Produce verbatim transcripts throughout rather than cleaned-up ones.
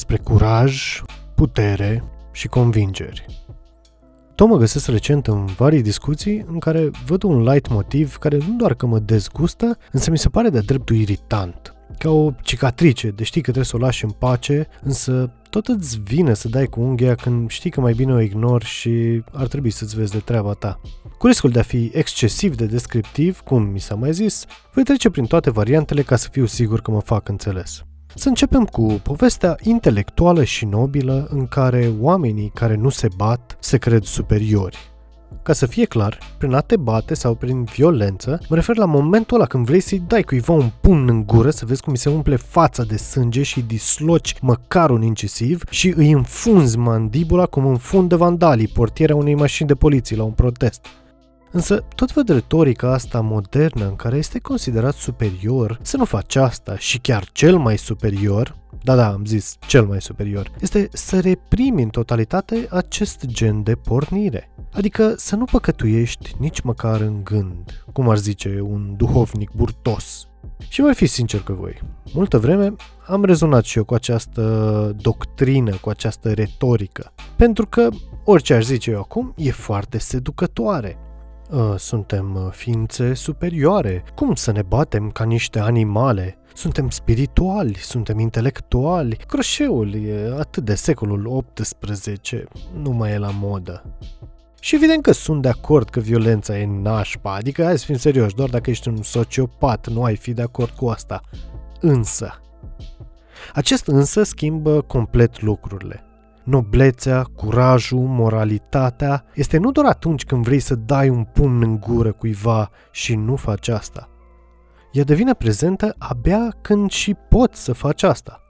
despre curaj, putere și convingeri. Tot mă găsesc recent în varii discuții în care văd un leitmotiv care nu doar că mă dezgustă, însă mi se pare de-a dreptul iritant. Ca o cicatrice, de știi că trebuie să o lași în pace, însă tot îți vine să dai cu unghia când știi că mai bine o ignori și ar trebui să-ți vezi de treaba ta. Cu riscul de a fi excesiv de descriptiv, cum mi s-a mai zis, voi trece prin toate variantele ca să fiu sigur că mă fac înțeles. Să începem cu povestea intelectuală și nobilă în care oamenii care nu se bat se cred superiori. Ca să fie clar, prin a te bate sau prin violență, mă refer la momentul ăla când vrei să-i dai cuiva un pumn în gură să vezi cum îi se umple fața de sânge și disloci măcar un incisiv și îi înfunzi mandibula cum înfundă vandalii portiera unei mașini de poliție la un protest. Însă tot văd retorica asta modernă în care este considerat superior să nu faci asta și chiar cel mai superior, da, da, am zis cel mai superior, este să reprimi în totalitate acest gen de pornire. Adică să nu păcătuiești nici măcar în gând, cum ar zice un duhovnic burtos. Și voi fi sincer cu voi, multă vreme am rezonat și eu cu această doctrină, cu această retorică, pentru că orice aș zice eu acum e foarte seducătoare. Suntem ființe superioare. Cum să ne batem ca niște animale? Suntem spirituali, suntem intelectuali. Croșeul e atât de secolul optsprezece, nu mai e la modă. Și evident că sunt de acord că violența e nașpa, adică hai să fim serioși, doar dacă ești un sociopat nu ai fi de acord cu asta. Însă, acest însă schimbă complet lucrurile. Noblețea, curajul, moralitatea este nu doar atunci când vrei să dai un pumn în gură cuiva și nu faci asta. Ea devine prezentă abia când și poți să faci asta.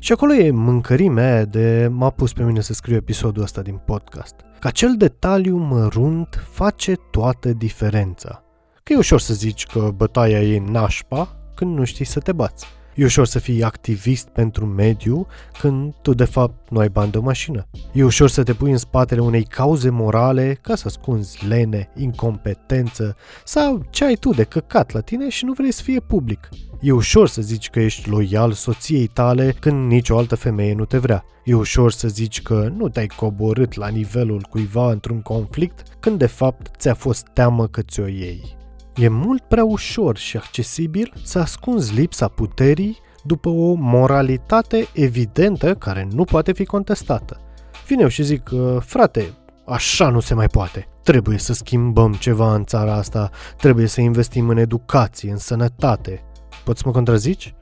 Și acolo e mâncărimea aia de m-a pus pe mine să scriu episodul ăsta din podcast. Că acel detaliu mărunt face toată diferența. Că e ușor să zici că bătaia e nașpa când nu știi să te bați. E ușor să fii activist pentru mediu când tu de fapt nu ai bani de o mașină. E ușor să te pui în spatele unei cauze morale ca să ascunzi lene, incompetență sau ce ai tu de căcat la tine și nu vrei să fie public. E ușor să zici că ești loial soției tale când nicio altă femeie nu te vrea. E ușor să zici că nu te-ai coborât la nivelul cuiva într-un conflict când de fapt ți-a fost teamă că ți-o iei. E mult prea ușor și accesibil să ascunzi lipsa puterii după o moralitate evidentă care nu poate fi contestată. Vin eu și zic, frate, așa nu se mai poate. Trebuie să schimbăm ceva în țara asta, trebuie să investim în educație, în sănătate. Poți să mă contrazici?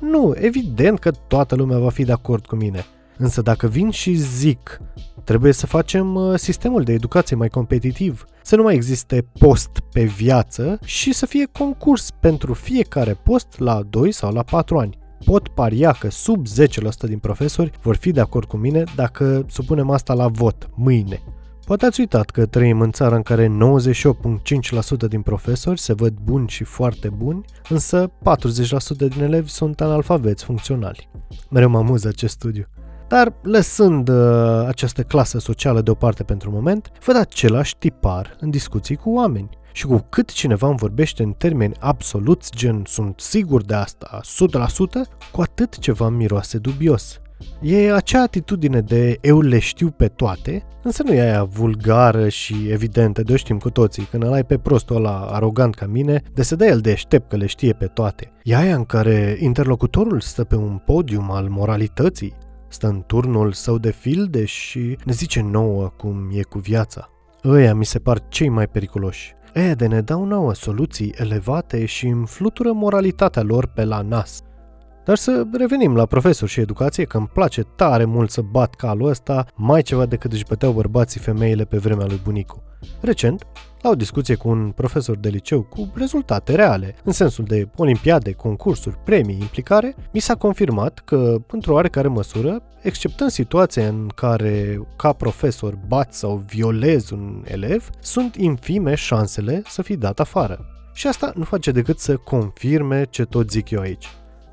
Nu, evident că toată lumea va fi de acord cu mine. Însă dacă vin și zic, trebuie să facem sistemul de educație mai competitiv, să nu mai existe post pe viață și să fie concurs pentru fiecare post la doi sau la patru ani. Pot paria că sub zece la sută din profesori vor fi de acord cu mine dacă supunem asta la vot mâine. Poate ați uitat că trăim în țara în care nouăzeci și opt virgulă cinci la sută din profesori se văd buni și foarte buni, însă patruzeci la sută din elevi sunt analfabeți funcționali. Mereu mă amuză acest studiu. Dar, lăsând uh, această clasă socială deoparte pentru moment, văd același tipar în discuții cu oameni. Și cu cât cineva îmi vorbește în termeni absoluți, gen sunt sigur de asta, o sută la sută, cu atât ceva miroase dubios. E acea atitudine de eu le știu pe toate, însă nu e aia vulgară și evidentă, de-o știm cu toții, când îl ai pe prostul ăla arogant ca mine, de se dă el deștept că le știe pe toate. E aia în care interlocutorul stă pe un podium al moralității, stă în turnul său de filde și ne zice nouă cum e cu viața. Ăia mi se par cei mai periculoși. Ăia de ne dau nouă soluții elevate și îmi flutură moralitatea lor pe la nas. Dar să revenim la profesori și educație, că îmi place tare mult să bat calul ăsta mai ceva decât își băteau bărbații femeile pe vremea lui bunicu. Recent, la o discuție cu un profesor de liceu cu rezultate reale, în sensul de olimpiade, concursuri, premii, implicare, mi s-a confirmat că, într-o oarecare măsură, exceptând situația în care, ca profesor, bați sau violezi un elev, sunt infime șansele să fii dat afară. Și asta nu face decât să confirme ce tot zic eu aici.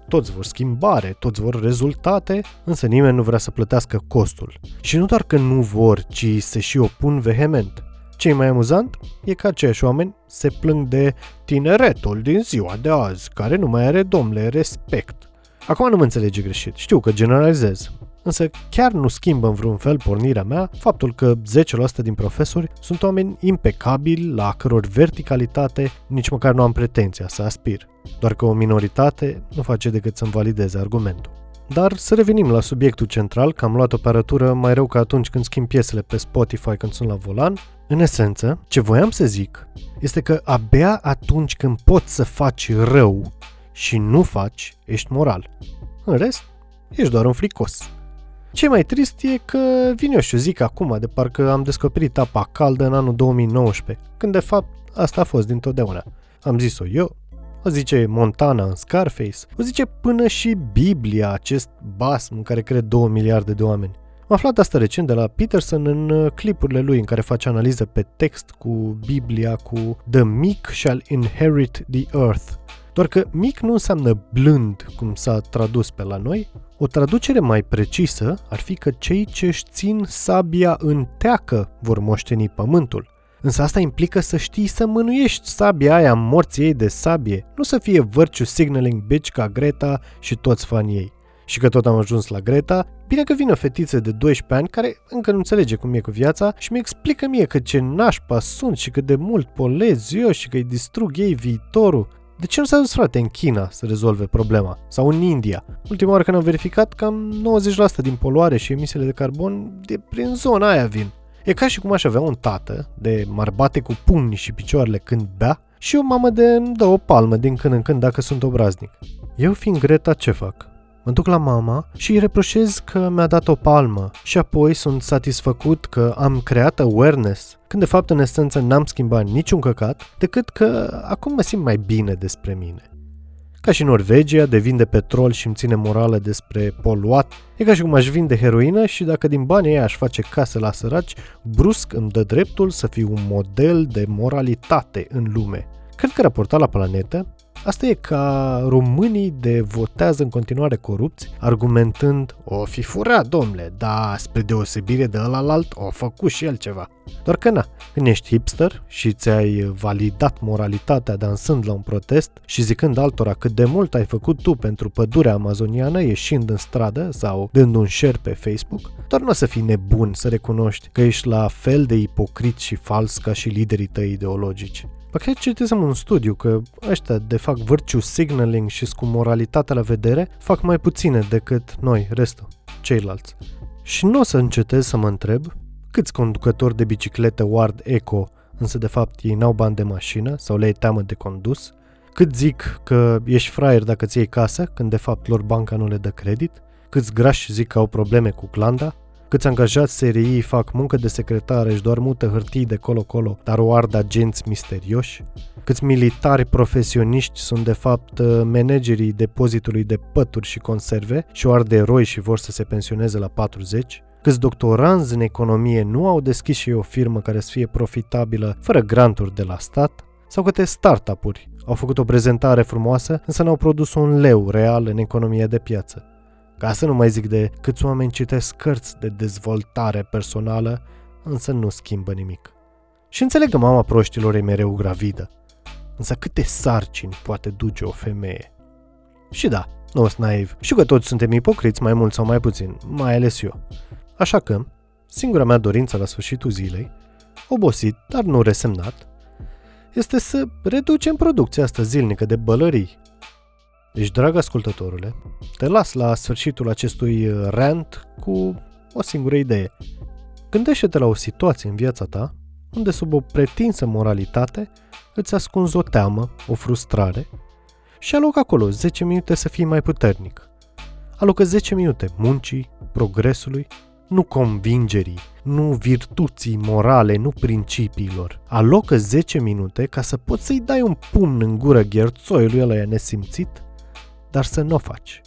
Toți vor schimbare, toți vor rezultate, însă nimeni nu vrea să plătească costul. Și nu doar că nu vor, ci se și opun vehement. Ce-i mai amuzant e că aceiași oameni se plâng de tineretul din ziua de azi, care nu mai are, domnule, respect. Acum nu mă înțelege greșit, știu că generalizez, însă chiar nu schimbă în vreun fel pornirea mea faptul că zece la sută din profesori sunt oameni impecabili la căror verticalitate nici măcar nu am pretenția să aspir, doar că o minoritate nu face decât să-mi valideze argumentul. Dar să revenim la subiectul central, că am luat o parătură mai rău ca atunci când schimb piesele pe Spotify când sunt la volan. În esență, ce voiam să zic este că abia atunci când poți să faci rău și nu faci, ești moral. În rest, ești doar un fricos. Ce mai trist e că vin eu și zic acum, de parcă am descoperit apa caldă în anul două mii nouăsprezece, când de fapt asta a fost dintotdeauna. Am zis-o eu, o zice Montana în Scarface, o zice până și Biblia, acest basm în care cred două miliarde de oameni. Am aflat asta recent de la Peterson în clipurile lui în care face analiză pe text cu Biblia, cu The meek shall inherit the earth. Doar că mic nu înseamnă blând, cum s-a tradus pe la noi. O traducere mai precisă ar fi că cei ce își țin sabia în teacă vor moșteni pământul. Însă asta implică să știi să mânuiești sabia aia morții ei de sabie, nu să fie virtue signaling bitch ca Greta și toți fanii ei. Și că tot am ajuns la Greta, bine că vine o fetiță de doisprezece ani care încă nu înțelege cum e cu viața și mi explică mie că ce nașpa sunt și cât de mult polez eu și că îi distrug ei viitorul. De ce nu s-a dus, frate, în China să rezolve problema? Sau în India? Ultima oară când am verificat, cam nouăzeci la sută din poluare și emisiile de carbon de prin zona aia vin. E ca și cum aș avea un tată de m-ar bate cu pumnii și picioarele când bea și o mamă de îmi dă o palmă din când în când dacă sunt obraznic. Eu fiind Greta, ce fac? Mă duc la mama și îi reproșez că mi-a dat o palmă și apoi sunt satisfăcut că am creat awareness, când de fapt în esență n-am schimbat niciun căcat, decât că acum mă simt mai bine despre mine. Ca și Norvegia, de vinde petrol și îmi ține morală despre poluat, e ca și cum aș vinde heroină și dacă din banii ei aș face case la săraci, brusc îmi dă dreptul să fiu un model de moralitate în lume. Cred că raportat la planetă, asta e ca românii de votează în continuare corupți, argumentând, o fi furat, domnule, dar spre deosebire de ălalalt, o a făcut și el ceva. Doar că na, când ești hipster și ți-ai validat moralitatea dansând la un protest și zicând altora cât de mult ai făcut tu pentru pădurea amazoniană ieșind în stradă sau dând un share pe Facebook, doar nu o să fii nebun să recunoști că ești la fel de ipocrit și fals ca și liderii tăi ideologici. Păi chiar citizăm un studiu că ăștia de fac virtue signaling și cu moralitatea la vedere fac mai puține decât noi, restul, ceilalți. Și nu o să încetez să mă întreb câți conducători de biciclete Ward Eco, însă de fapt ei n-au bani de mașină sau le-ai teamă de condus, cât zic că ești fraier dacă ți iei casă când de fapt lor banca nu le dă credit, câți grași zic că au probleme cu glanda, câți angajați serii fac muncă de secretare și doar mută hârtii de colo-colo, dar o ard agenți misterioși? Câți militari profesioniști sunt de fapt managerii depozitului de pături și conserve și o ard de eroi și vor să se pensioneze la patruzeci? Câți doctoranzi în economie nu au deschis și o firmă care să fie profitabilă fără granturi de la stat? Sau câte startup-uri au făcut o prezentare frumoasă, însă n-au produs un leu real în economia de piață? Ca să nu mai zic de câți oameni citesc cărți de dezvoltare personală, însă nu schimbă nimic. Și înțeleg că mama proștilor e mereu gravidă, însă câte sarcini poate duce o femeie? Și da, nu sunt naiv, știu că toți suntem ipocriți mai mult sau mai puțin, mai ales eu. Așa că, singura mea dorință la sfârșitul zilei, obosit, dar nu resemnat, este să reducem producția asta zilnică de bălării. Deci, drag ascultătorule, te las la sfârșitul acestui rant cu o singură idee. Gândește-te la o situație în viața ta unde sub o pretinsă moralitate îți ascunzi o teamă, o frustrare și alocă acolo zece minute să fii mai puternic. Alocă zece minute muncii, progresului, nu convingerii, nu virtuții morale, nu principiilor. Alocă zece minute ca să poți să-i dai un pumn în gură gherțoiului ăla nesimțit, dar să nu o faci.